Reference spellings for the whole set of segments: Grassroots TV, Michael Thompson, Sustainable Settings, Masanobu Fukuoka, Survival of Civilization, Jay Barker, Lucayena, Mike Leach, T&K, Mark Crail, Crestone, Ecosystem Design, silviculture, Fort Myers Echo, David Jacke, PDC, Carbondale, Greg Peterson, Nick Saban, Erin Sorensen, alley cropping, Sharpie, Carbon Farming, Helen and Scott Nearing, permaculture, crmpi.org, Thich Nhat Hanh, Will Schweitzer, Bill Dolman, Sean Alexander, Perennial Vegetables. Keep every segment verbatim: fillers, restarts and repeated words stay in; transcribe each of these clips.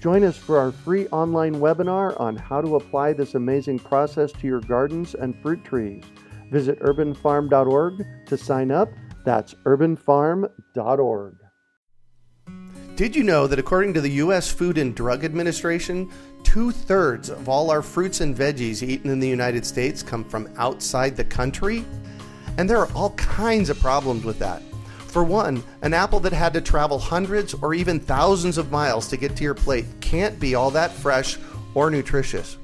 Join us for our free online webinar on how to apply this amazing process to your gardens and fruit trees. Visit urban farm dot org to sign up. That's urban farm dot org. Did you know that according to the U S Food and Drug Administration, two-thirds of all our fruits and veggies eaten in the United States come from outside the country? And there are all kinds of problems with that. For one, an apple that had to travel hundreds or even thousands of miles to get to your plate can't be all that fresh or nutritious.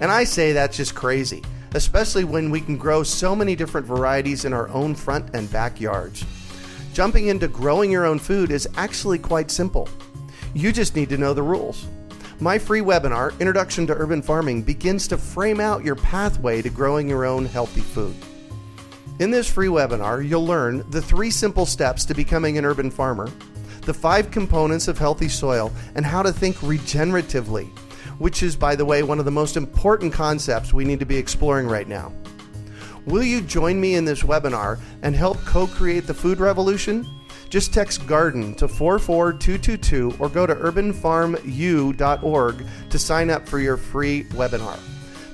And I say that's just crazy, especially when we can grow so many different varieties in our own front and backyards. Jumping into growing your own food is actually quite simple. You just need to know the rules. My free webinar, Introduction to Urban Farming, begins to frame out your pathway to growing your own healthy food. In this free webinar, you'll learn the three simple steps to becoming an urban farmer, the five components of healthy soil, and how to think regeneratively, which is, by the way, one of the most important concepts we need to be exploring right now. Will you join me in this webinar and help co-create the food revolution? Just text GARDEN to four four two two two or go to urban farm u dot org to sign up for your free webinar.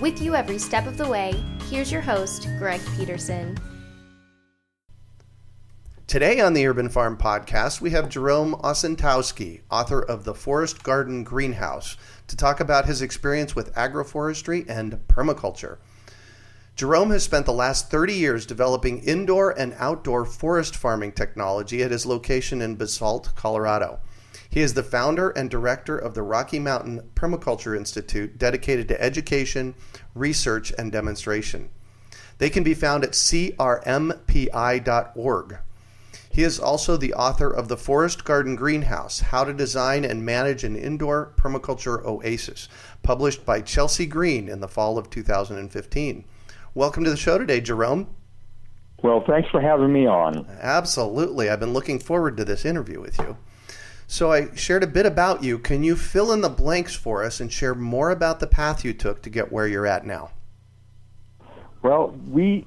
With you every step of the way, here's your host, Greg Peterson. Today on the Urban Farm Podcast, we have Jerome Osentowski, author of The Forest Garden Greenhouse, to talk about his experience with agroforestry and permaculture. Jerome has spent the last thirty years developing indoor and outdoor forest farming technology at his location in Basalt, Colorado. He is the founder and director of the Rocky Mountain Permaculture Institute, dedicated to education, research, and demonstration. They can be found at c r m p i dot org. He is also the author of The Forest Garden Greenhouse, How to Design and Manage an Indoor Permaculture Oasis, published by Chelsea Green in the fall of two thousand fifteen. Welcome to the show today, Jerome. Well, thanks for having me on. Absolutely. I've been looking forward to this interview with you. So I shared a bit about you. Can you fill in the blanks for us and share more about the path you took to get where you're at now? Well, we,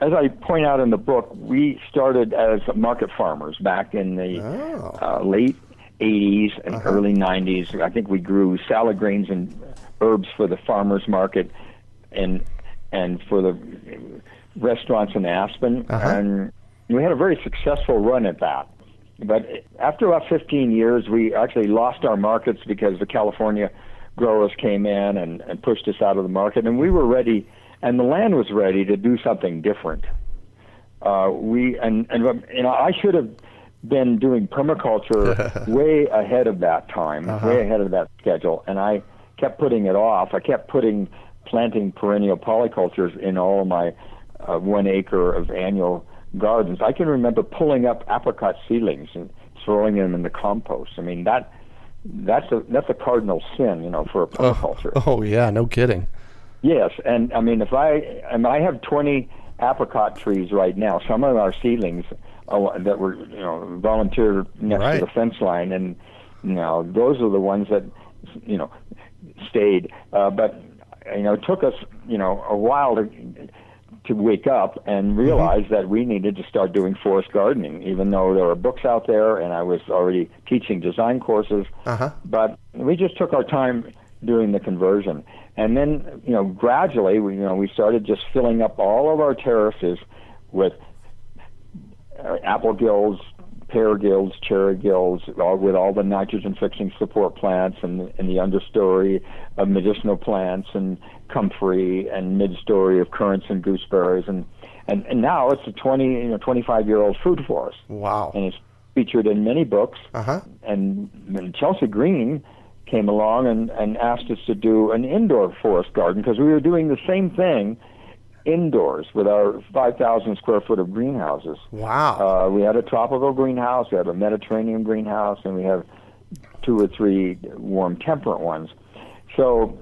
as I point out in the book, we started as market farmers back in the oh. uh, late eighties and uh-huh. early nineties. I think we grew salad greens and herbs for the farmers market and and for the restaurants in Aspen. Uh-huh. And we had a very successful run at that. But after about fifteen years, we actually lost our markets because the California growers came in and, and pushed us out of the market. And we were ready, and the land was ready to do something different. Uh, we and, and you know, I should have been doing permaculture way ahead of that time, uh-huh. way ahead of that schedule. And I kept putting it off. I kept putting planting perennial polycultures in all of my uh, one acre of annual gardens. I can remember pulling up apricot seedlings and throwing them in the compost. I mean, that that's a that's a cardinal sin, you know, for a permaculture. Oh, oh yeah, no kidding. Yes, and I mean, if I I, mean, I have twenty apricot trees right now. Some of our seedlings uh, that were you know volunteered next right. to the fence line, and you know those are the ones that you know stayed. Uh, but you know, it took us you know a while to. to wake up and realize mm-hmm. that we needed to start doing forest gardening, even though there were books out there and I was already teaching design courses. Uh-huh. But we just took our time doing the conversion. And then, you know, gradually, we, you know, we started just filling up all of our terraces with uh, apple gills, paragills, cherigills, all, with all the nitrogen-fixing support plants and, and the understory of medicinal plants and comfrey and midstory of currants and gooseberries. And, and, and now it's a twenty, you know, twenty-five-year-old food forest. Wow. And it's featured in many books. Uh-huh. And, and Chelsea Green came along and, and asked us to do an indoor forest garden because we were doing the same thing indoors with our five thousand square foot of greenhouses. Wow. Uh, we had a tropical greenhouse, we had a Mediterranean greenhouse, and we have two or three warm temperate ones. So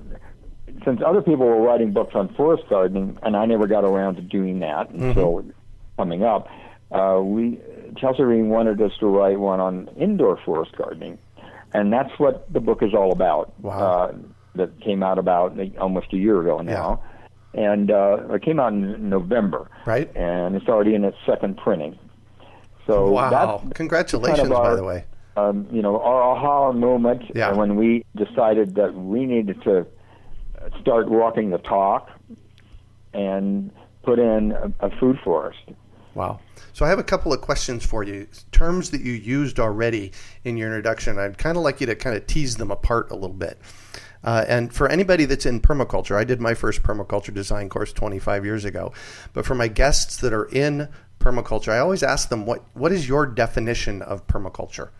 since other people were writing books on forest gardening, and I never got around to doing that until mm-hmm. coming up, uh, we Chelsea Green wanted us to write one on indoor forest gardening. And that's what the book is all about. Wow. Uh, that came out about almost a year ago now. Yeah. And uh, it came out in November. Right. And it's already in its second printing. So wow. Congratulations, kind of our, by the way. Um, you know, our aha moment yeah. when we decided that we needed to start walking the talk and put in a, a food forest. Wow. So I have a couple of questions for you. Terms that you used already in your introduction, I'd kind of like you to kind of tease them apart a little bit. Uh, and for anybody that's in permaculture, I did my first permaculture design course twenty-five years ago. But for my guests that are in permaculture, I always ask them, what, what is your definition of permaculture?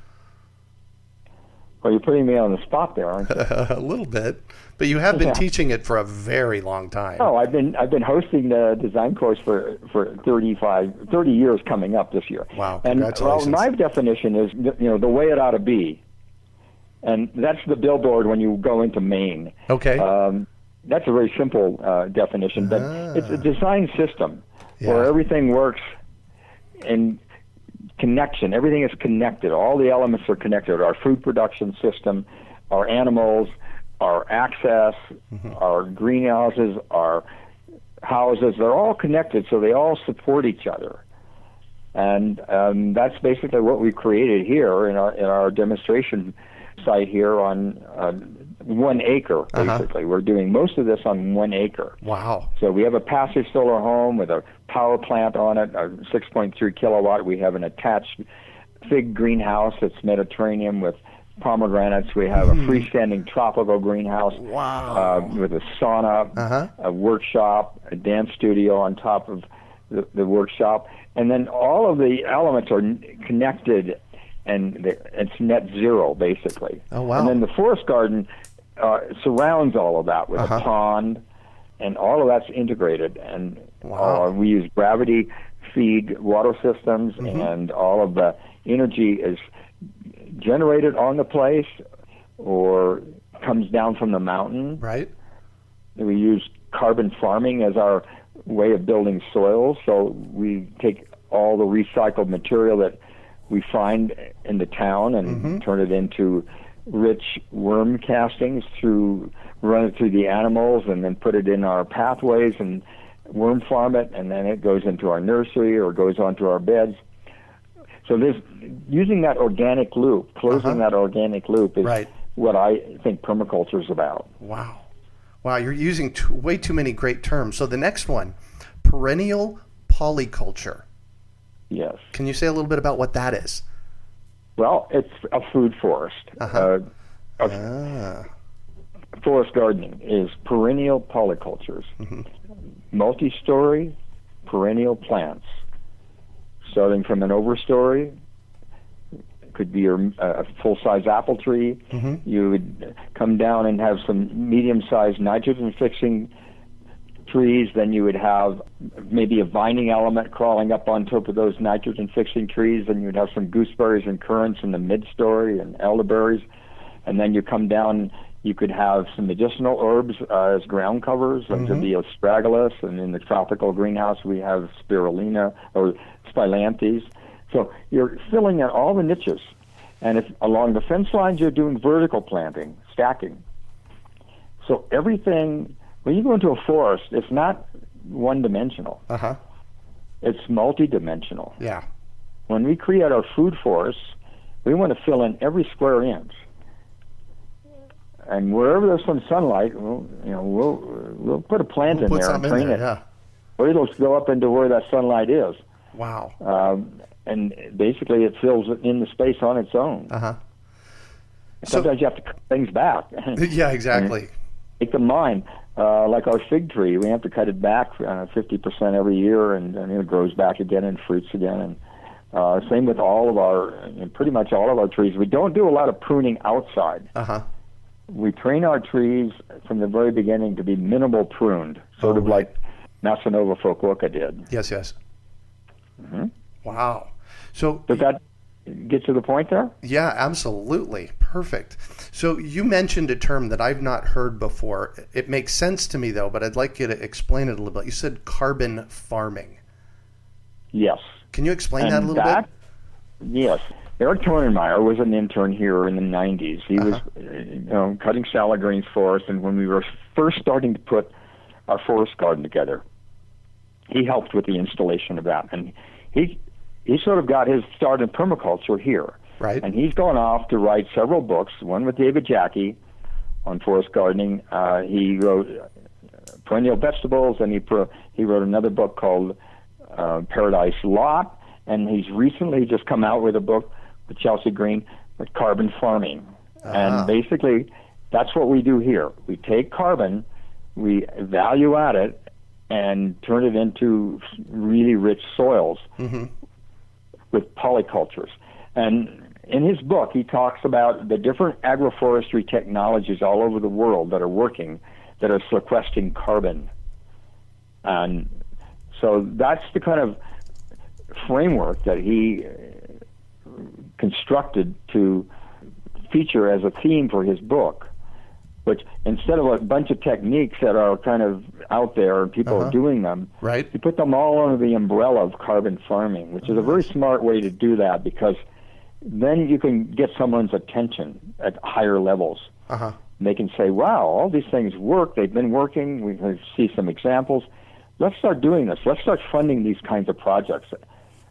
Well, you're putting me on the spot there, aren't you? A little bit, but you have been yeah. teaching it for a very long time. Oh, I've been I've been hosting the design course for, for thirty-five, thirty years coming up this year. Wow, congratulations. And well, my definition is, you know, the way it ought to be. And that's the billboard when you go into Maine. Okay. Um, that's a very simple uh, definition, but ah. it's a design system yeah. where everything works in connection. Everything is connected. All the elements are connected. Our food production system, our animals, our access, mm-hmm. our greenhouses, our houses, they're all connected, so they all support each other. And um, that's basically what we created here in our in our demonstration site here on uh, one acre, basically. Uh-huh. We're doing most of this on one acre. Wow. So we have a passive solar home with a power plant on it, a six point three kilowatt. We have an attached fig greenhouse that's Mediterranean with pomegranates. We have mm. a freestanding tropical greenhouse wow. uh, with a sauna, uh-huh. a workshop, a dance studio on top of the, the workshop. And then all of the elements are n- connected and it's net zero, basically. Oh, wow. And then the forest garden uh, surrounds all of that with uh-huh. a pond, and all of that's integrated. And wow. uh, we use gravity feed water systems, mm-hmm. and all of the energy is generated on the place or comes down from the mountain. Right. We use carbon farming as our way of building soil, so we take all the recycled material that we find in the town and mm-hmm. turn it into rich worm castings, through run it through the animals, and then put it in our pathways and worm farm it, and then it goes into our nursery or goes onto our beds. So this, using that organic loop, closing uh-huh. that organic loop is right. what I think permaculture is about. Wow. Wow, you're using too, way too many great terms. So the next one, perennial polyculture. Yes. Can you say a little bit about what that is? Well, it's a food forest. Uh-huh. Uh, a ah. Forest gardening is perennial polycultures, mm-hmm. multi-story perennial plants, starting from an overstory. Could be your, uh, a full-size apple tree. Mm-hmm. You would come down and have some medium-sized nitrogen-fixing trees, then you would have maybe a vining element crawling up on top of those nitrogen-fixing trees, and you would have some gooseberries and currants in the mid-story and elderberries, and then you come down, you could have some medicinal herbs uh, as ground covers, like mm-hmm. the astragalus, and in the tropical greenhouse we have spirulina or spilanthes. So you're filling in all the niches, and if along the fence lines you're doing vertical planting, stacking. So everything. When you go into a forest, it's not one-dimensional. Uh-huh. It's multidimensional. Yeah. When we create our food forests, we want to fill in every square inch. And wherever there's some sunlight, we'll, you know, we'll we'll put a plant we'll in put there and train in there, it. Yeah. Or it'll go up into where that sunlight is. Wow. Um, and basically it fills in the space on its own. Uh-huh. Sometimes so, you have to cut things back. Yeah, exactly. Take them mine. Uh, like our fig tree, we have to cut it back uh, fifty percent every year, and, and it grows back again and fruits again. And uh, same with all of our, pretty much all of our trees. We don't do a lot of pruning outside. Uh-huh. We train our trees from the very beginning to be minimal pruned, sort oh, of right. like Masanobu Fukuoka did. Yes, yes. Mm-hmm. Wow. So does that get to the point there? Yeah, absolutely. Perfect. So you mentioned a term that I've not heard before. It makes sense to me, though, but I'd like you to explain it a little bit. You said carbon farming. Yes. Can you explain and that a little that, bit? Yes. Eric Tornemeyer was an intern here in the nineties. He uh-huh. was you know, cutting salad greens for us, and when we were first starting to put our forest garden together, he helped with the installation of that, and he he sort of got his start in permaculture here. Right. And he's gone off to write several books. One with David Jacke on forest gardening. Uh, he wrote Perennial Vegetables, and he pro- he wrote another book called uh, Paradise Lot. And he's recently just come out with a book with Chelsea Green, with Carbon Farming. Uh-huh. And basically, that's what we do here. We take carbon, we value add it, and turn it into really rich soils mm-hmm. with polycultures. And in his book, he talks about the different agroforestry technologies all over the world that are working, that are sequestering carbon. And so that's the kind of framework that he constructed to feature as a theme for his book. Which instead of a bunch of techniques that are kind of out there and people uh-huh. are doing them, right. you put them all under the umbrella of carbon farming, which is a very smart way to do that because then you can get someone's attention at higher levels. Uh-huh. They can say, wow, all these things work. They've been working. We can see some examples. Let's start doing this. Let's start funding these kinds of projects.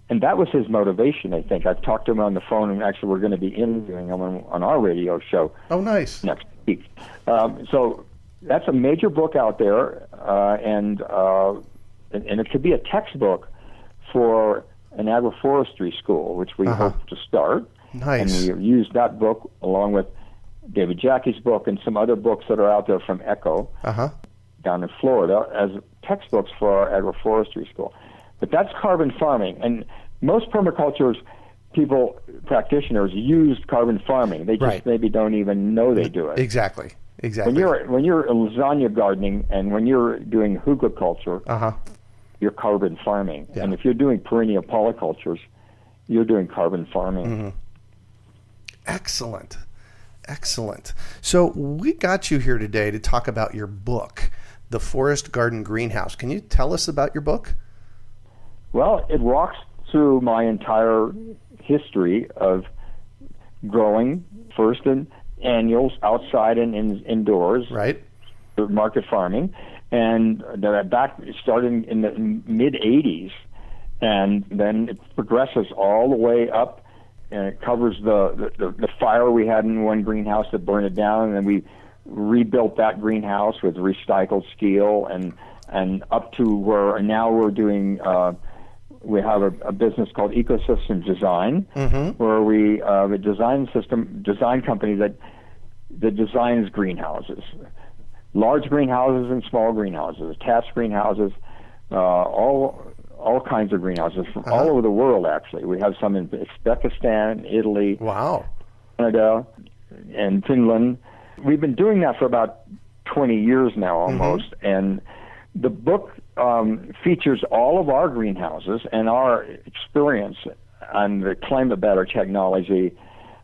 And that was his motivation, I think. I've talked to him on the phone, and actually we're going to be interviewing him on, on our radio show. Oh, nice. Next week. Um, so that's a major book out there, uh, and, uh, and and it could be a textbook for an agroforestry school, which we uh-huh. hope to start. Nice. And we used that book along with David Jacke's book and some other books that are out there from ECHO uh-huh. down in Florida as textbooks for our agroforestry school. But that's carbon farming, and most permaculture people, practitioners, use carbon farming. They just right. maybe don't even know they do it. Exactly, exactly. When you're when you're lasagna gardening and when you're doing huga culture, uh-huh. you're carbon farming. Yeah. And if you're doing perennial polycultures, you're doing carbon farming. Mm-hmm. Excellent, excellent. So we got you here today to talk about your book, The Forest Garden Greenhouse. Can you tell us about your book? Well, it walks through my entire history of growing first in annuals outside and in, indoors, right? Market farming, and then I back started in the mid eighties, and then it progresses all the way up, and it covers the, the, the fire we had in one greenhouse that burned it down, and then we rebuilt that greenhouse with recycled steel, and and up to where now we're doing. Uh, We have a, a business called Ecosystem Design, mm-hmm. where we uh, have a design system, design company that that designs greenhouses, large greenhouses and small greenhouses, attached greenhouses, uh, all all kinds of greenhouses from uh-huh. all over the world. Actually, we have some in Uzbekistan, Italy, wow, Canada, and Finland. We've been doing that for about twenty years now, almost, mm-hmm. and the book. Um, features all of our greenhouses and our experience on the climate battery technology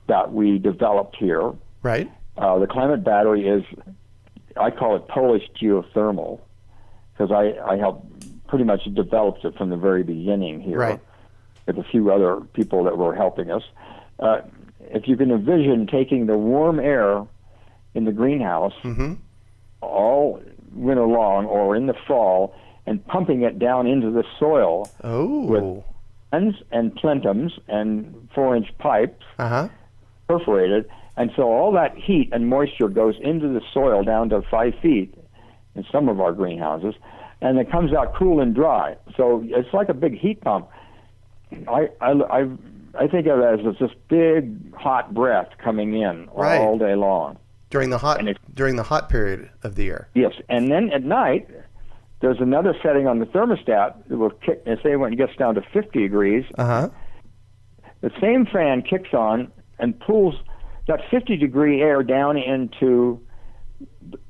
that we developed here. Right. Uh, the climate battery is, I call it Polish geothermal, because I, I helped pretty much developed it from the very beginning here right. with a few other people that were helping us. Uh, if you can envision taking the warm air in the greenhouse mm-hmm. all winter long or in the fall and pumping it down into the soil oh. with ends and plenums and four-inch pipes uh-huh. perforated. And so all that heat and moisture goes into the soil down to five feet in some of our greenhouses, and it comes out cool and dry. So it's like a big heat pump I I I, I think of it as this big hot breath coming in right. all day long during the hot it, during the hot period of the year. Yes, and then at night there's another setting on the thermostat that will kick. If they when it gets down to fifty degrees, uh-huh. the same fan kicks on and pulls that fifty degree air down into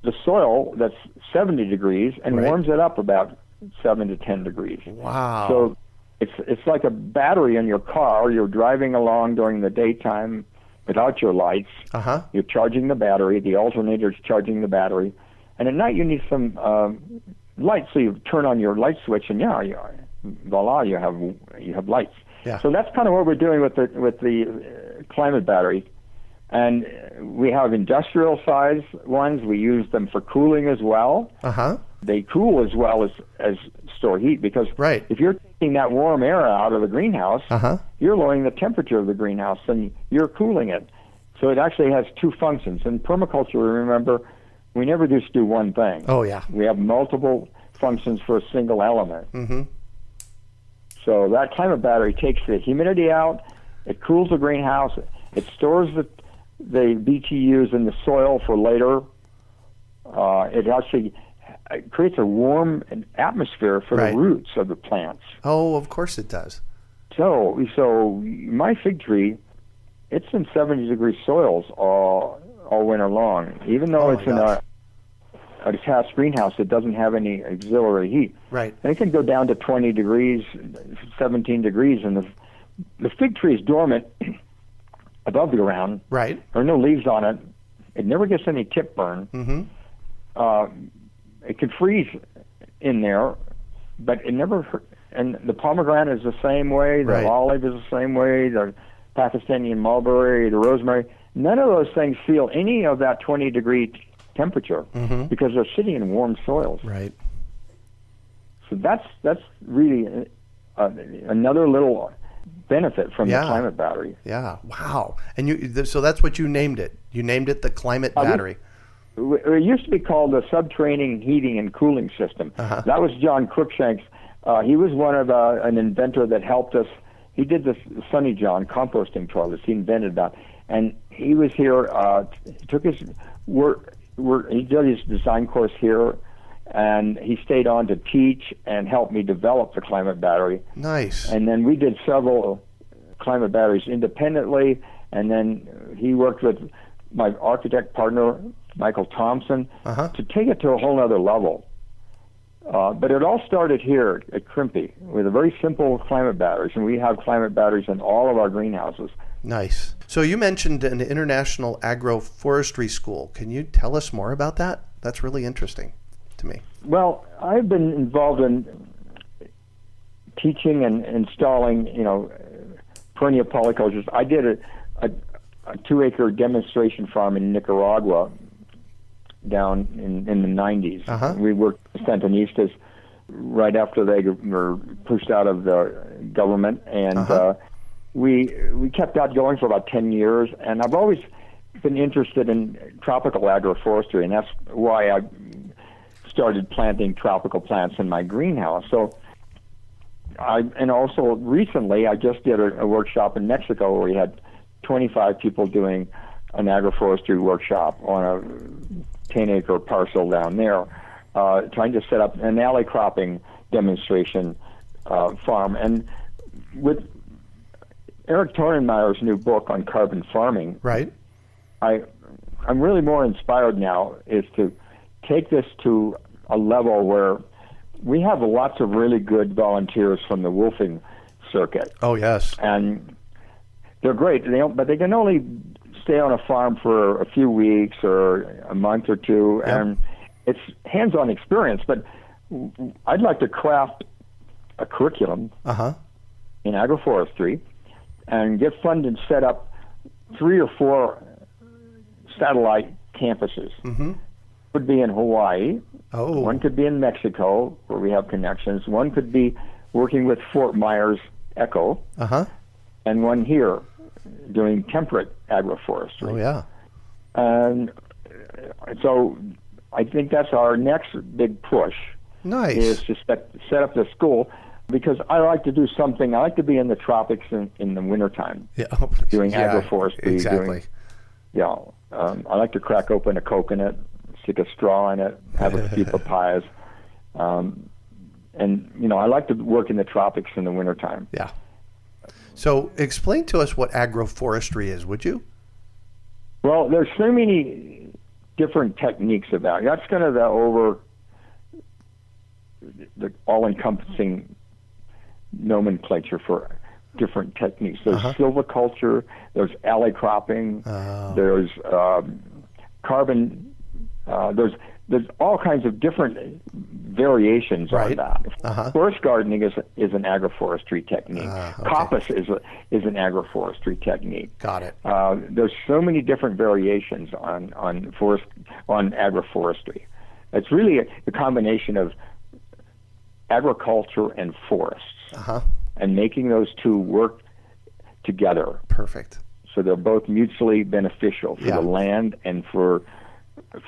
the soil that's seventy degrees and right. warms it up about seven to ten degrees. Wow. So it's it's like a battery in your car. You're driving along during the daytime without your lights. Uh-huh. You're charging the battery. The alternator's charging the battery. And at night you need some um, light, so you turn on your light switch and yeah, you, voila, you have you have lights. Yeah. So that's kind of what we're doing with the with the climate battery. And we have industrial size ones. We use them for cooling as well. Uh-huh. They cool as well as, as store heat because right. if you're taking that warm air out of the greenhouse, uh-huh. you're lowering the temperature of the greenhouse and you're cooling it. So it actually has two functions. In permaculture, remember, we never just do one thing. Oh, yeah. We have multiple functions for a single element. Mm-hmm. So that climate battery takes the humidity out, it cools the greenhouse, it stores the the B T Us in the soil for later. Uh, it actually it creates a warm atmosphere for right. the roots of the plants. Oh, of course it does. So, so my fig tree, it's in seventy degree soils all all winter long. Even though oh it's in a, a detached greenhouse, it doesn't have any auxiliary heat. Right. And it can go down to twenty degrees, seventeen degrees, and the the fig tree is dormant. Above the ground, right? There are no leaves on it. It never gets any tip burn. Mm-hmm. Uh, it could freeze in there, but it never. And the pomegranate is the same way. The right. olive is the same way. The Pakistani mulberry, the rosemary. None of those things feel any of that twenty degree t- temperature mm-hmm. because they're sitting in warm soils. Right. So that's that's really a, a, another little. benefit from yeah. the climate battery. Yeah. Wow. And you so that's what you named it. You named it the climate uh, battery. We, it used to be called the subterranean heating and cooling system. Uh-huh. That was John Crookshanks. Uh, he was one of uh, an inventor that helped us. He did the Sunny John composting toilets. He invented that, and he was here. Uh, he took his work. work he did his design course here. And he stayed on to teach and help me develop the climate battery. Nice. And then we did several climate batteries independently. And then he worked with my architect partner, Michael Thompson, uh-huh. to take it to a whole other level. Uh, but it all started here at C R M P I with a very simple climate batteries. And we have climate batteries in all of our greenhouses. Nice. So you mentioned an international agroforestry school. Can you tell us more about that? That's really interesting. To me. Well, I've been involved in teaching and installing, you know, perennial polycultures. I did a, a, a two-acre demonstration farm in Nicaragua down in, in the nineties. Uh-huh. We worked with Santanistas right after they were pushed out of the government, and uh-huh. uh, we we kept that going for about ten years. And I've always been interested in tropical agroforestry, and that's why I started planting tropical plants in my greenhouse. So, I and also recently I just did a, a workshop in Mexico where we had twenty-five people doing an agroforestry workshop on a ten acre parcel down there, uh, trying to set up an alley cropping demonstration uh, farm. And with Eric Tornemeyer's new book on carbon farming, right? I I'm really more inspired now is to take this to a level where we have lots of really good volunteers from the wolfing circuit. Oh, yes. And they're great, they don't, but they can only stay on a farm for a few weeks or a month or two. Yep. And it's hands-on experience, but I'd like to craft a curriculum uh-huh. in agroforestry and get funded to set up three or four satellite campuses. Mm-hmm. Could be in Hawaii. Oh. One could be in Mexico, where we have connections. One could be working with Fort Myers Echo, uh-huh. and one here doing temperate agroforestry. Oh yeah. And so I think that's our next big push. Nice. Is to set, set up the school. because I like to do something. I like to be in the tropics in, in the wintertime, yeah. doing yeah, agroforestry. Exactly. Doing, you know, um, I like to crack open a coconut, stick a straw in it, have a few papayas. Um, and, you know, I like to work in the tropics in the wintertime. Yeah. So explain to us what agroforestry is, would you? Well, there's so many different techniques of that. That's kind of the over, the all-encompassing nomenclature for different techniques. There's uh-huh. silviculture, there's alley cropping, oh. there's um, carbon, uh, there's there's all kinds of different variations right. on that. Uh-huh. Forest gardening is is an agroforestry technique. Uh, okay. Coppice is a, is an agroforestry technique. Got it. Uh, there's so many different variations on on forest on agroforestry. It's really a, a combination of agriculture and forests, uh-huh. and making those two work together. Perfect. So they're both mutually beneficial for yeah. the land and for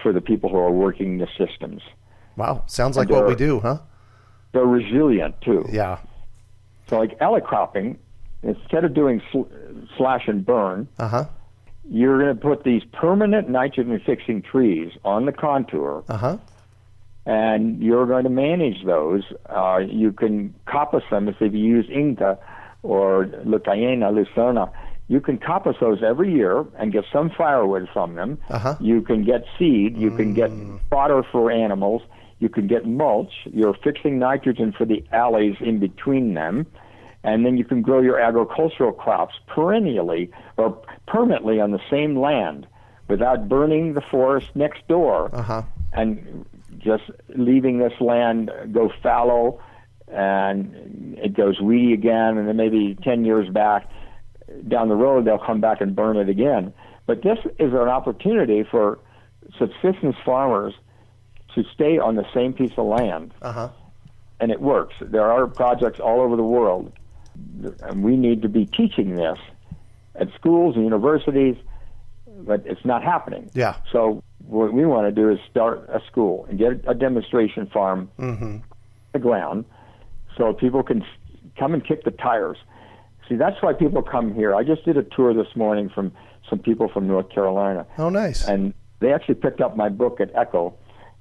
for the people who are working the systems. Wow, sounds like what we do, huh? They're resilient too. Yeah. So like alley cropping, instead of doing sl- slash and burn, uh-huh. you're going to put these permanent nitrogen-fixing trees on the contour. Uh-huh. And you're going to manage those. Uh, you can coppice them if you use Inga or Lucayena, Lucerna. You can coppice those every year and get some firewood from them. Uh-huh. You can get seed. You mm. can get fodder for animals. You can get mulch. You're fixing nitrogen for the alleys in between them. And then you can grow your agricultural crops perennially or permanently on the same land without burning the forest next door. Uh-huh. And just leaving this land go fallow, and it goes weedy again, and then maybe ten years back down the road, they'll come back and burn it again. But this is an opportunity for subsistence farmers to stay on the same piece of land, uh-huh. and it works. There are projects all over the world, and we need to be teaching this at schools and universities, but it's not happening. Yeah. So what we want to do is start a school and get a demonstration farm mm-hmm. on the ground so people can come and kick the tires. See, that's why people come here. I just did a tour this morning from some people from North Carolina. Oh, nice. And they actually picked up my book at ECHO.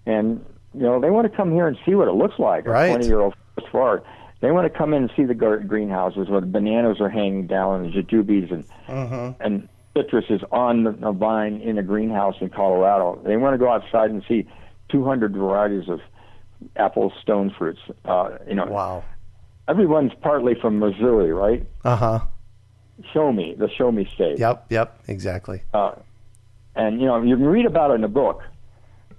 And, you know, they want to come here and see what it looks like. Right. A twenty-year-old forest. They want to come in and see the greenhouses where the bananas are hanging down and the jujubes and mm-hmm. and citrus is on the vine in a greenhouse in Colorado. They want to go outside and see two hundred varieties of apple stone fruits. Uh, you know, wow. Everyone's partly from Missouri, right? Uh-huh. Show me, the show me state. Yep, yep, exactly. Uh, and, you know, you can read about it in a book,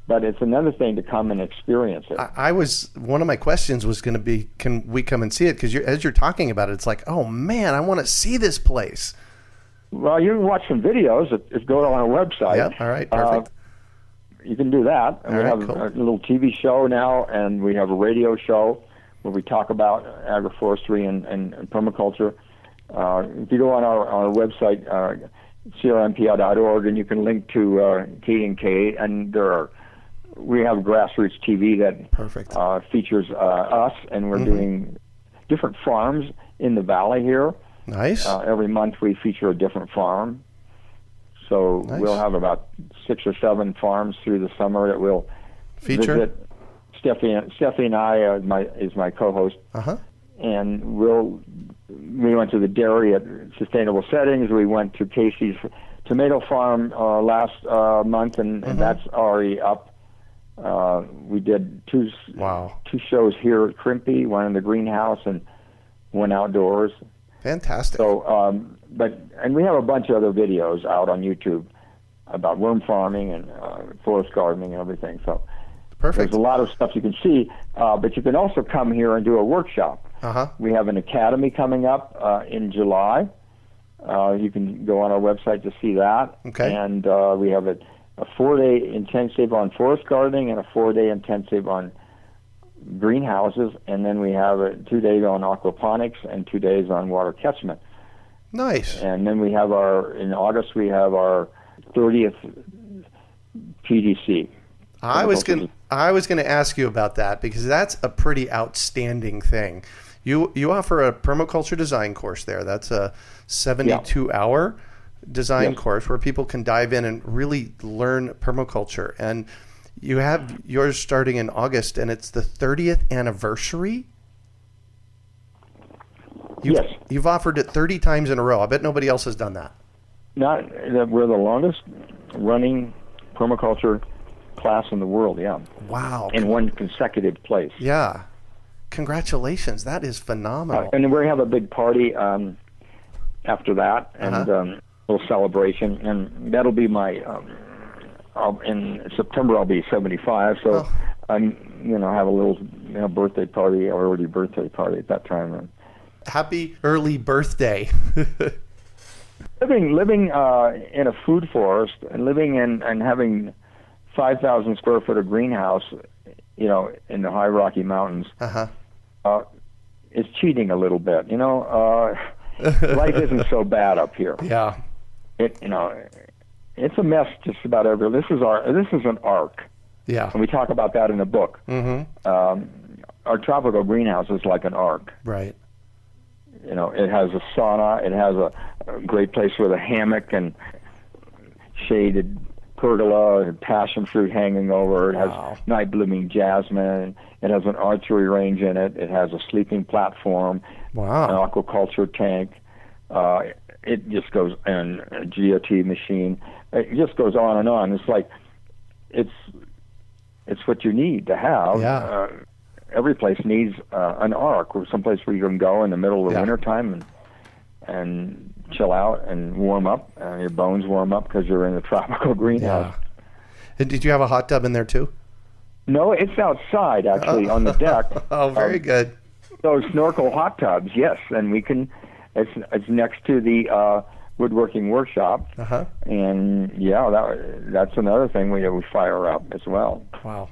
but it's another thing to come and experience it. I, I was, one of my questions was going to be, can we come and see it? Because you're, as you're talking about it, it's like, oh, man, I want to see this place. Well, you can watch some videos. It's going on our website. Yeah, all right, perfect. Uh, you can do that. And all we right, have cool. a little T V show now, and we have a radio show where we talk about agroforestry and, and, and permaculture. Uh, if you go on our, our website, uh, C R M P I dot org, and you can link to uh, T and K, and there are, we have Grassroots T V that perfect. Uh, features uh, us, and we're mm-hmm. doing different farms in the valley here. Nice. Uh, every month we feature a different farm. So nice. We'll have about six or seven farms through the summer that we'll feature. Visit. Stephanie, Stephanie and I are my, is my co-host. Uh-huh. And we'll, we went to the dairy at Sustainable Settings. We went to Casey's tomato farm uh, last uh, month, and, mm-hmm. and that's already up. Uh, we did two, wow. two shows here at Crimpy, one in the greenhouse and one outdoors. Fantastic. So, um, but and we have a bunch of other videos out on YouTube about worm farming and uh, forest gardening and everything. So, perfect. There's a lot of stuff you can see, uh, but you can also come here and do a workshop. Uh-huh. We have an academy coming up uh, in July. Uh, you can go on our website to see that. Okay. And uh, we have a, a four-day intensive on forest gardening and a four-day intensive on greenhouses, and then we have a, two days on aquaponics and two days on water catchment. Nice. And then we have our, in August, we have our thirtieth P D C. I was going I was going to ask you about that because that's a pretty outstanding thing. You you offer a permaculture design course there. That's a seventy-two hour design yep. course where people can dive in and really learn permaculture. And you have yours starting in August, and it's the thirtieth anniversary. You've, yes. You've offered it thirty times in a row. I bet nobody else has done that. Not we're the longest running permaculture class in the world, yeah. Wow. In one consecutive place. Yeah. Congratulations. That is phenomenal. Uh, and we have a big party um, after that and uh-huh. um, a little celebration. And that'll be my, um, I'll, in September I'll be seventy-five. So oh. I'm, you know, have a little you know, birthday party, or already birthday party at that time. And happy early birthday. living living uh, in a food forest and living in and having five thousand square foot of greenhouse, you know, in the high Rocky Mountains, uh-huh. uh, is cheating a little bit. You know, uh, life isn't so bad up here. Yeah, it you know, it's a mess just about everywhere. This is our this is an arc. Yeah, and we talk about that in the book. Mm-hmm. Um, our tropical greenhouse is like an arc. Right. You know, it has a sauna. It has a, a great place with a hammock and shaded pergola and passion fruit hanging over. It has wow. night blooming jasmine. It has an archery range in it. It has a sleeping platform. Wow. An aquaculture tank. Uh, it just goes, and a G O T machine. It just goes on and on. It's like, it's it's what you need to have. Yeah. Uh, every place needs uh, an ark, or someplace where you can go in the middle of the yeah. wintertime and and chill out and warm up, and your bones warm up because you're in the tropical greenhouse. Yeah. And did you have a hot tub in there too? No, it's outside actually oh. on the deck. oh, very um, good. Those snorkel hot tubs, yes, and we can. It's it's next to the uh, woodworking workshop, uh-huh. and yeah, that that's another thing we we fire up as well. Wow,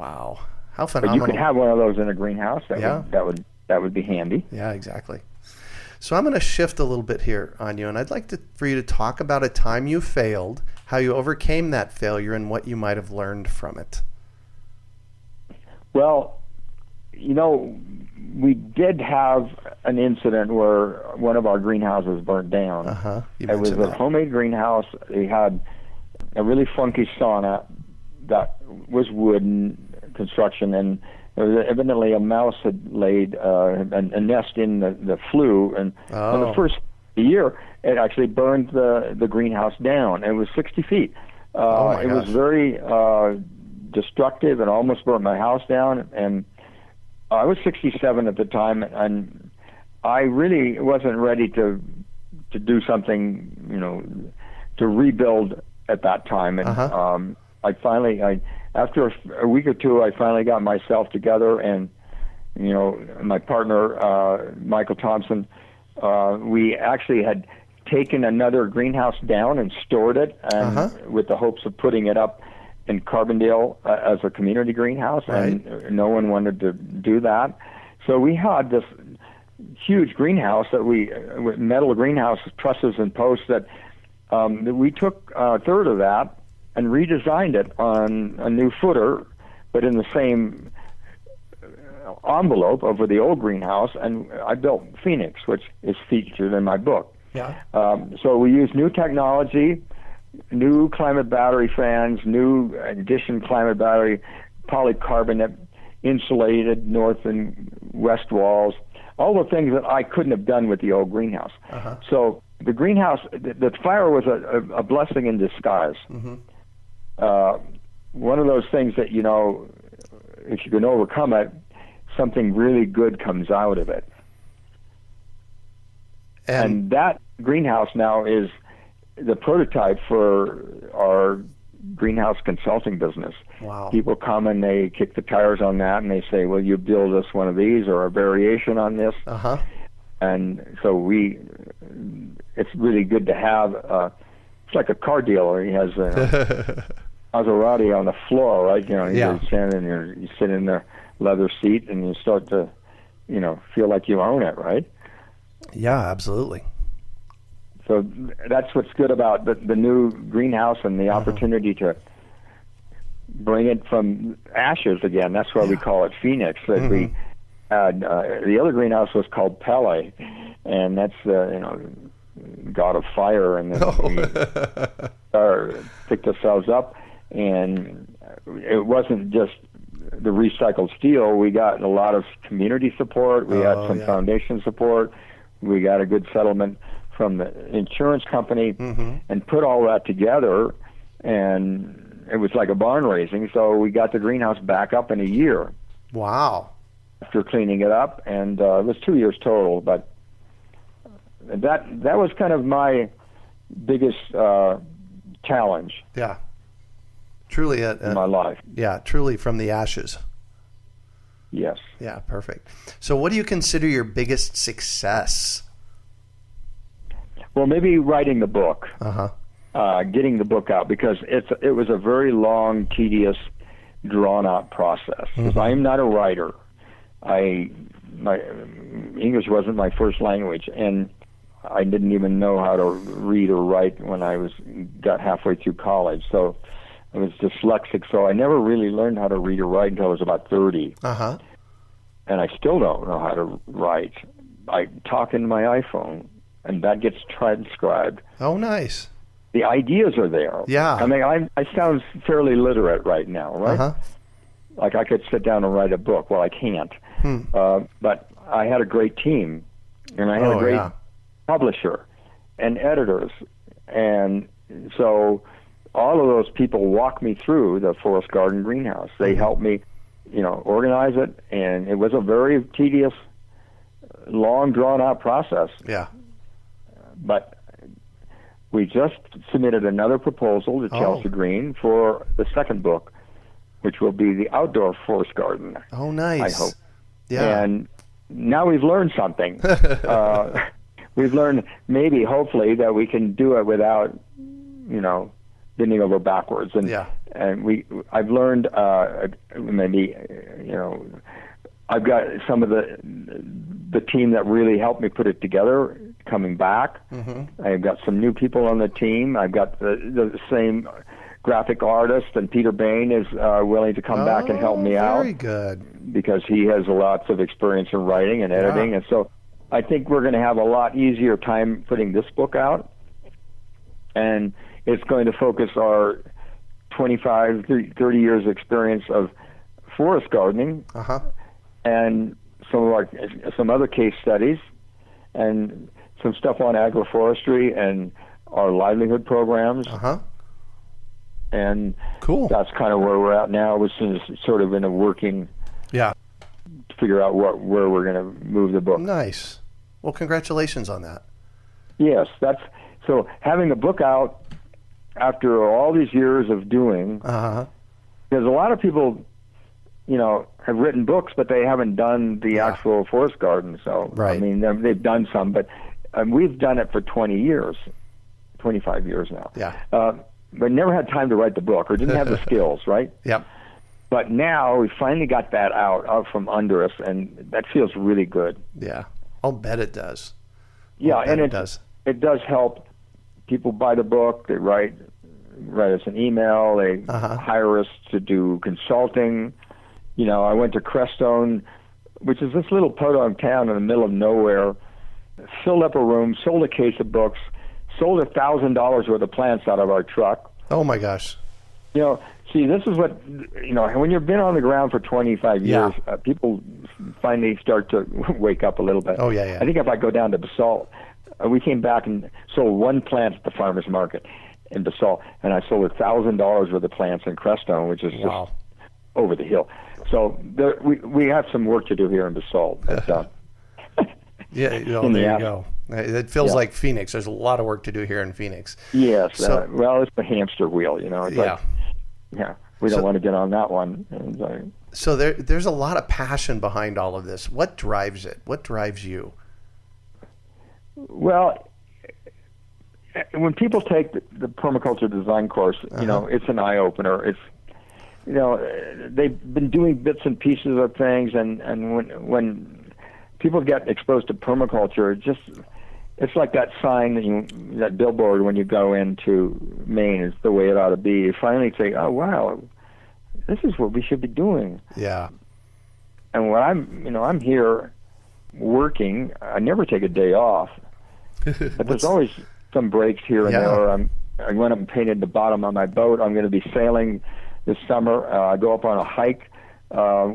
wow, how phenomenal! But you could have one of those in a greenhouse. That yeah, would, that would that would be handy. Yeah, exactly. So I'm going to shift a little bit here on you, and I'd like to, for you to talk about a time you failed, how you overcame that failure, and what you might have learned from it. Well, you know, we did have an incident where one of our greenhouses burnt down. Uh-huh. You mentioned that. It was a homemade greenhouse. It had a really funky sauna that was wooden construction, and there was evidently a mouse had laid uh, a, a nest in the, the flue, and oh. in the first year, it actually burned the, the greenhouse down. It was sixty feet. Uh, oh my it gosh. was very uh, destructive and almost burned my house down. And I was sixty-seven at the time, and I really wasn't ready to to do something, you know, to rebuild at that time. And uh-huh. um, I finally I. After a, a week or two, I finally got myself together, and you know, my partner uh, Michael Thompson. Uh, we actually had taken another greenhouse down and stored it, and uh-huh. with the hopes of putting it up in Carbondale uh, as a community greenhouse, right. and no one wanted to do that. So we had this huge greenhouse that we, with metal greenhouse trusses and posts that, um, that we took a third of that and redesigned it on a new footer, but in the same envelope over the old greenhouse, and I built Phoenix, which is featured in my book. Yeah. Um, so we used new technology, new climate battery fans, new addition climate battery, polycarbonate, insulated north and west walls, all the things that I couldn't have done with the old greenhouse. Uh-huh. So the greenhouse, the, the fire was a, a, a blessing in disguise. Mm-hmm. Uh, one of those things that, you know, if you can overcome it, something really good comes out of it. And, and that greenhouse now is the prototype for our greenhouse consulting business. Wow. People come and they kick the tires on that, and they say, well, you build us one of these or a variation on this. Uh-huh. And so we, it's really good to have uh, like a car dealer. He has a Maserati on the floor, right? You know, you're yeah. standing there, you sit in the leather seat, and you start to, you know, feel like you own it, right? Yeah, absolutely. So that's what's good about the, the new greenhouse and the uh-huh. opportunity to bring it from ashes again. That's why yeah. we call it Phoenix. That mm-hmm. we Uh, uh, the other greenhouse was called Pele, and that's the uh, you know god of fire, and then oh. we uh, picked ourselves up, and it wasn't just the recycled steel. We got a lot of community support. We got oh, some yeah. foundation support. We got a good settlement from the insurance company, mm-hmm. and put all that together, and it was like a barn raising. So we got the greenhouse back up in a year. Wow. After cleaning it up, and uh, it was two years total, but that that was kind of my biggest uh, challenge. Yeah, truly a, a, in my life. Yeah, truly from the ashes. Yes. Yeah, perfect. So, what do you consider your biggest success? Well, maybe writing the book, uh-huh. uh, getting the book out, because it's it was a very long, tedious, drawn-out process. Because mm-hmm. I am not a writer. I my English wasn't my first language, and I didn't even know how to read or write when I was got halfway through college. So I was dyslexic, so I never really learned how to read or write until I was about thirty. Uh-huh. And I still don't know how to write. I talk into my iPhone, and that gets transcribed. Oh, nice. The ideas are there. Yeah. I mean, I I sound fairly literate right now, right? Uh-huh. Like I could sit down and write a book. Well, I can't. Hmm. Uh, but I had a great team, and I had oh, a great yeah. publisher and editors. And so all of those people walked me through the Forest Garden Greenhouse. They mm-hmm. helped me, you know, organize it. And it was a very tedious, long, drawn-out process. Yeah. But we just submitted another proposal to oh. Chelsea Green for the second book, which will be the outdoor forest garden. Oh, nice. I hope. Yeah. And now we've learned something. uh, we've learned maybe, hopefully, that we can do it without, you know, bending over backwards. And yeah. and we, I've learned uh, maybe, you know, I've got some of the the team that really helped me put it together coming back. Mm-hmm. I've got some new people on the team. I've got the, the same graphic artist, and Peter Bain is uh, willing to come oh, back and help me very out. Very good. Because he has lots of experience in writing and editing, yeah. and so I think we're going to have a lot easier time putting this book out, and it's going to focus our twenty-five, thirty years experience of forest gardening, uh-huh. and some of our, some other case studies, and some stuff on agroforestry and our livelihood programs. Uh-huh. And cool. that's kind of where we're at now. We're sort of in a working, yeah, to figure out what where we're going to move the book. Nice. Well, congratulations on that. Yes, that's so. Having the book out after all these years of doing, uh-huh. because a lot of people, you know, have written books, but they haven't done the yeah. actual forest garden. So, right. I mean, they've done some, but um, we've done it for twenty years, twenty-five years now. Yeah. Uh, But never had time to write the book, or didn't have the skills, right? Yep. But now we finally got that out, out from under us, and that feels really good. Yeah, I'll bet it does. I'll yeah, and it, it does. It does help. People buy the book. They write write us an email. They uh-huh. hire us to do consulting. You know, I went to Crestone, which is this little podunk town in the middle of nowhere. Filled up a room, sold a case of books. Sold a thousand dollars worth of plants out of our truck. Oh my gosh! You know, see, this is what you know. When you've been on the ground for twenty-five yeah. years, uh, people finally start to wake up a little bit. Oh yeah, yeah. I think if I go down to Basalt, uh, we came back and sold one plant at the farmers market in Basalt, and I sold a thousand dollars worth of plants in Crestone, which is wow. just over the hill. So there, we we have some work to do here in Basalt. But, uh, yeah, you know, there the you go. It feels yeah. like Phoenix. There's a lot of work to do here in Phoenix. Yes. So, uh, well, it's the hamster wheel, you know. It's yeah. Like, yeah. We don't so, want to get on that one. Like, so there, there's a lot of passion behind all of this. What drives it? What drives you? Well, when people take the, the permaculture design course, uh-huh. you know, it's an eye-opener. It's, you know, they've been doing bits and pieces of things, and, and when when... people get exposed to permaculture. It's just it's like that sign that you, that billboard when you go into Maine is the way it ought to be. You finally say, "Oh wow, this is what we should be doing." Yeah. And when I'm, you know, I'm here working, I never take a day off. But there's always some breaks here and yeah. there. I'm, I'm when I'm painted the bottom on my boat. I'm going to be sailing this summer. Uh, I go up on a hike uh,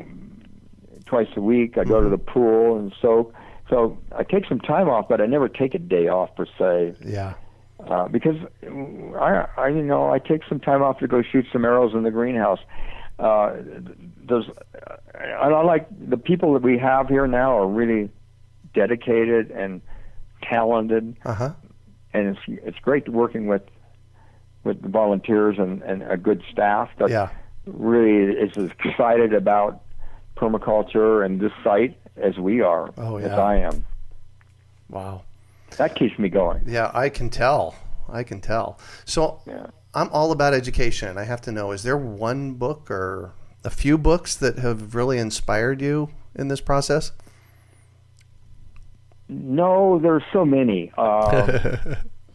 twice a week. I go mm-hmm. to the pool and soak. So I take some time off, but I never take a day off per se. Yeah. Uh, because I, I, you know, I take some time off to go shoot some arrows in the greenhouse. Uh, those, and I like the people that we have here now are really dedicated and talented, uh-huh. and it's it's great working with with the volunteers and, and a good staff that yeah. really is as excited about permaculture and this site as we are, oh, yeah. as I am. Wow. That keeps me going. Yeah, I can tell. I can tell. So yeah. I'm all about education. I have to know, is there one book or a few books that have really inspired you in this process? No, there's so many. Uh,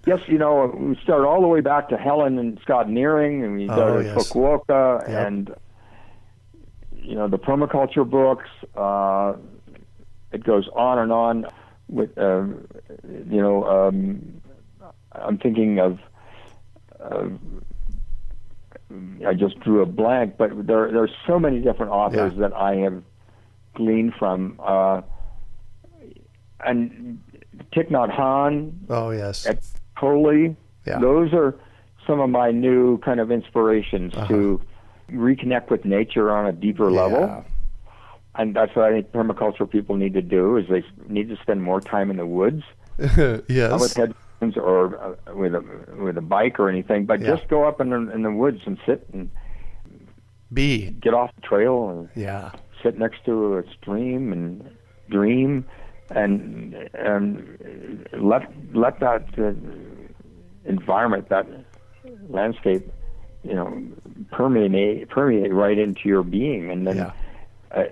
yes, you know, we start all the way back to Helen and Scott Nearing, and we go oh, to yes. Fukuoka, yep. and, you know, the permaculture books. Uh, it goes on and on. With uh, you know, um, I'm thinking of. Uh, I just drew a blank, but there there's so many different authors yeah. that I have gleaned from, uh, and Thich Nhat Hanh. Oh yes, at Coley. Yeah. Those are some of my new kind of inspirations uh-huh. to reconnect with nature on a deeper yeah. level. And that's what I think permaculture people need to do, is they need to spend more time in the woods. yes. Not with headphones or with a, with a bike or anything, but yeah. just go up in the, in the woods and sit and be. Get off the trail and yeah. sit next to a stream and dream and and let, let that uh, environment, that landscape, you know, permeate, permeate right into your being. And then... Yeah. Uh,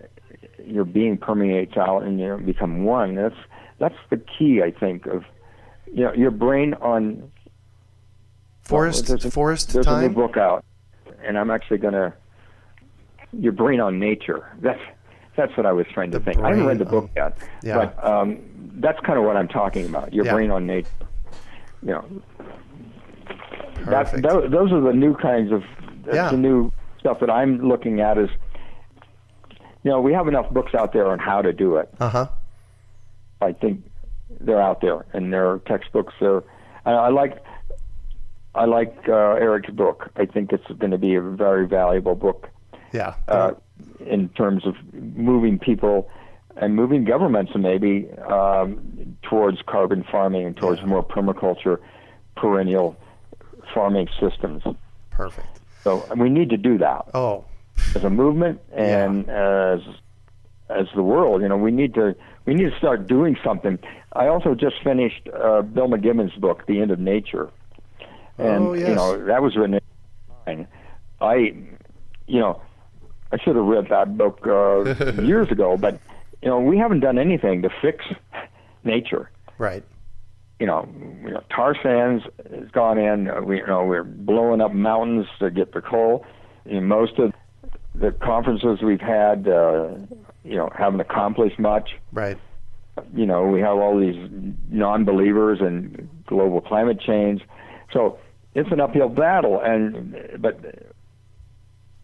your being permeates out, and you become one. That's that's the key, I think, of you know your brain on forest. Well, there's a, forest there's time. There's a new book out, and I'm actually gonna your brain on nature. That's that's what I was trying to the think. I haven't read the book on, yet, yeah. but um, that's kind of what I'm talking about. Your yeah. brain on nature. You know, that, that, those are the new kinds of that's yeah. the new stuff that I'm looking at is. You know, we have enough books out there on how to do it. Uh-huh. I think they're out there, and there are textbooks. There, I, I like, I like uh, Eric's book. I think it's going to be a very valuable book. Yeah. Uh, in terms of moving people and moving governments, maybe um, towards carbon farming and towards yeah. more permaculture, perennial farming systems. Perfect. So and we need to do that. Oh. As a movement and yeah. as as the world, you know, we need to we need to start doing something. I also just finished uh, Bill McGibbon's book, The End of Nature, and oh, yes. you know that was written. In I, you know, I should have read that book uh, years ago, but you know we haven't done anything to fix nature. Right. You know, you know tar sands has gone in. We you know we're blowing up mountains to get the coal. You know, most of the conferences we've had, uh, you know, haven't accomplished much. Right. You know, we have all these non-believers and global climate change. So it's an uphill battle, and but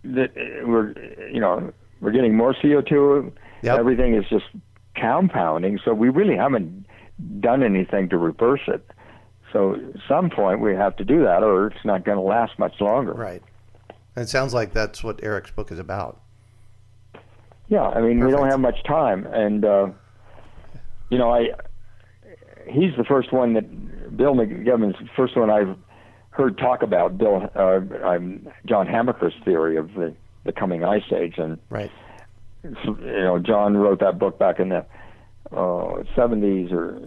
the, we're, you know, we're getting more C O two. Yep. Everything is just compounding. So we really haven't done anything to reverse it. So at some point we have to do that, or it's not going to last much longer. Right. It sounds like that's what Eric's book is about. Yeah, I mean, Perfect. We don't have much time, and uh, you know, I—he's the first one that Bill McGibbon's the first one I've heard talk about. Bill, uh, I'm John Hamaker's theory of the, the coming ice age, and right. you know, John wrote that book back in the uh, seventies or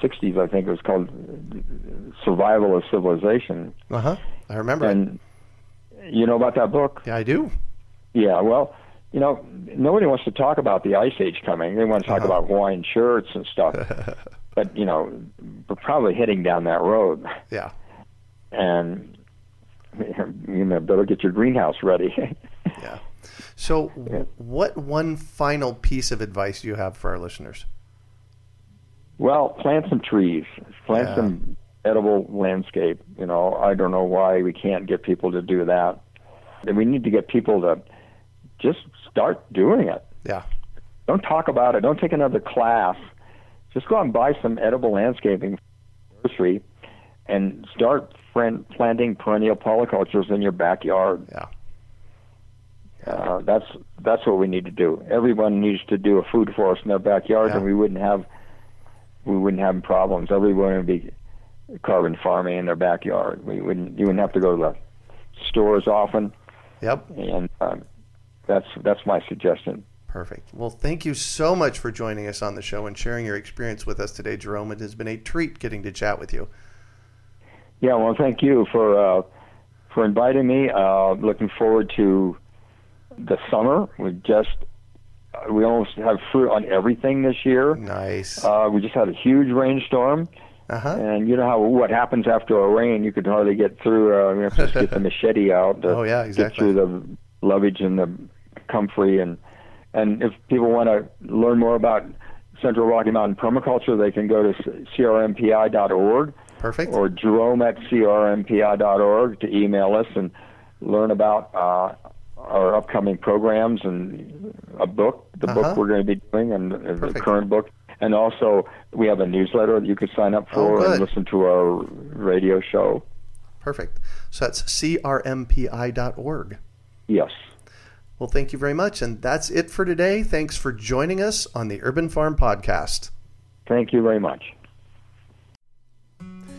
sixties, I think it was called "Survival of Civilization." Uh huh. I remember. And, you know about that book? Yeah, I do. Yeah, well, you know, nobody wants to talk about the Ice Age coming. They want to talk uh-huh. about Hawaiian shirts and stuff. But, you know, we're probably heading down that road. Yeah. And you know, better get your greenhouse ready. yeah. So yeah. what one final piece of advice do you have for our listeners? Well, plant some trees. Plant yeah. some edible landscape. You know, I don't know why we can't get people to do that. We need to get people to just start doing it. Yeah. Don't talk about it. Don't take another class. Just go out and buy some edible landscaping nursery and start friend, planting perennial polycultures in your backyard. Yeah. Uh, that's that's what we need to do. Everyone needs to do a food forest in their backyard, yeah. and we wouldn't have we wouldn't have problems. Everyone would be carbon farming in their backyard. We wouldn't you wouldn't have to go to the stores often. Yep. And um, that's that's my suggestion. Perfect. Well, thank you so much for joining us on the show and sharing your experience with us today, Jerome. It has been a treat getting to chat with you. Yeah, well, thank you for uh, for inviting me. Uh, looking forward to the summer. We just we almost have fruit on everything this year. Nice. Uh, we just had a huge rainstorm, uh-huh. and you know how what happens after a rain? You could hardly get through. Uh, you have to get the machete out. To oh yeah, exactly. Get through the lovage and the comfrey and. And if people want to learn more about Central Rocky Mountain permaculture, they can go to C R M P I dot org Perfect. Or Jerome at C R M P I dot org to email us and learn about uh, our upcoming programs and a book, the uh-huh. book we're going to be doing, and Perfect. The current book. And also, we have a newsletter that you can sign up for oh, and listen to our radio show. Perfect. So that's C R M P I dot org Yes. Well, thank you very much. And that's it for today. Thanks for joining us on the Urban Farm Podcast. Thank you very much.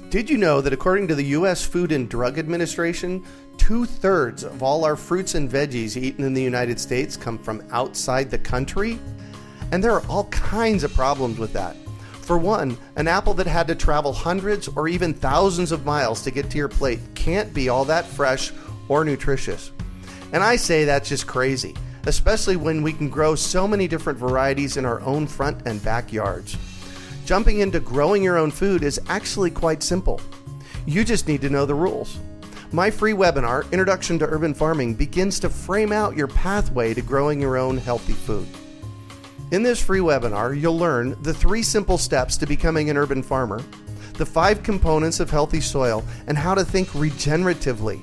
Did you know that according to the U S Food and Drug Administration, two-thirds of all our fruits and veggies eaten in the United States come from outside the country? And there are all kinds of problems with that. For one, an apple that had to travel hundreds or even thousands of miles to get to your plate can't be all that fresh or nutritious. And I say that's just crazy, especially when we can grow so many different varieties in our own front and backyards. Jumping into growing your own food is actually quite simple. You just need to know the rules. My free webinar, Introduction to Urban Farming, begins to frame out your pathway to growing your own healthy food. In this free webinar, you'll learn the three simple steps to becoming an urban farmer, the five components of healthy soil, and how to think regeneratively,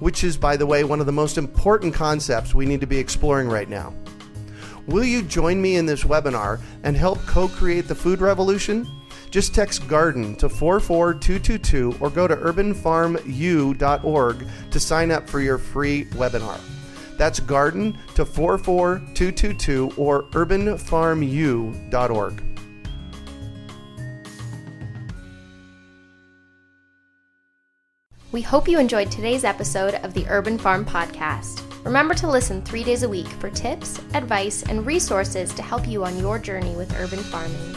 which is, by the way, one of the most important concepts we need to be exploring right now. Will you join me in this webinar and help co-create the food revolution? Just text GARDEN to four four two two two or go to urban farm u dot org to sign up for your free webinar. That's GARDEN to four four two two two or urban farm u dot org We hope you enjoyed today's episode of the Urban Farm Podcast. Remember to listen three days a week for tips, advice, and resources to help you on your journey with urban farming.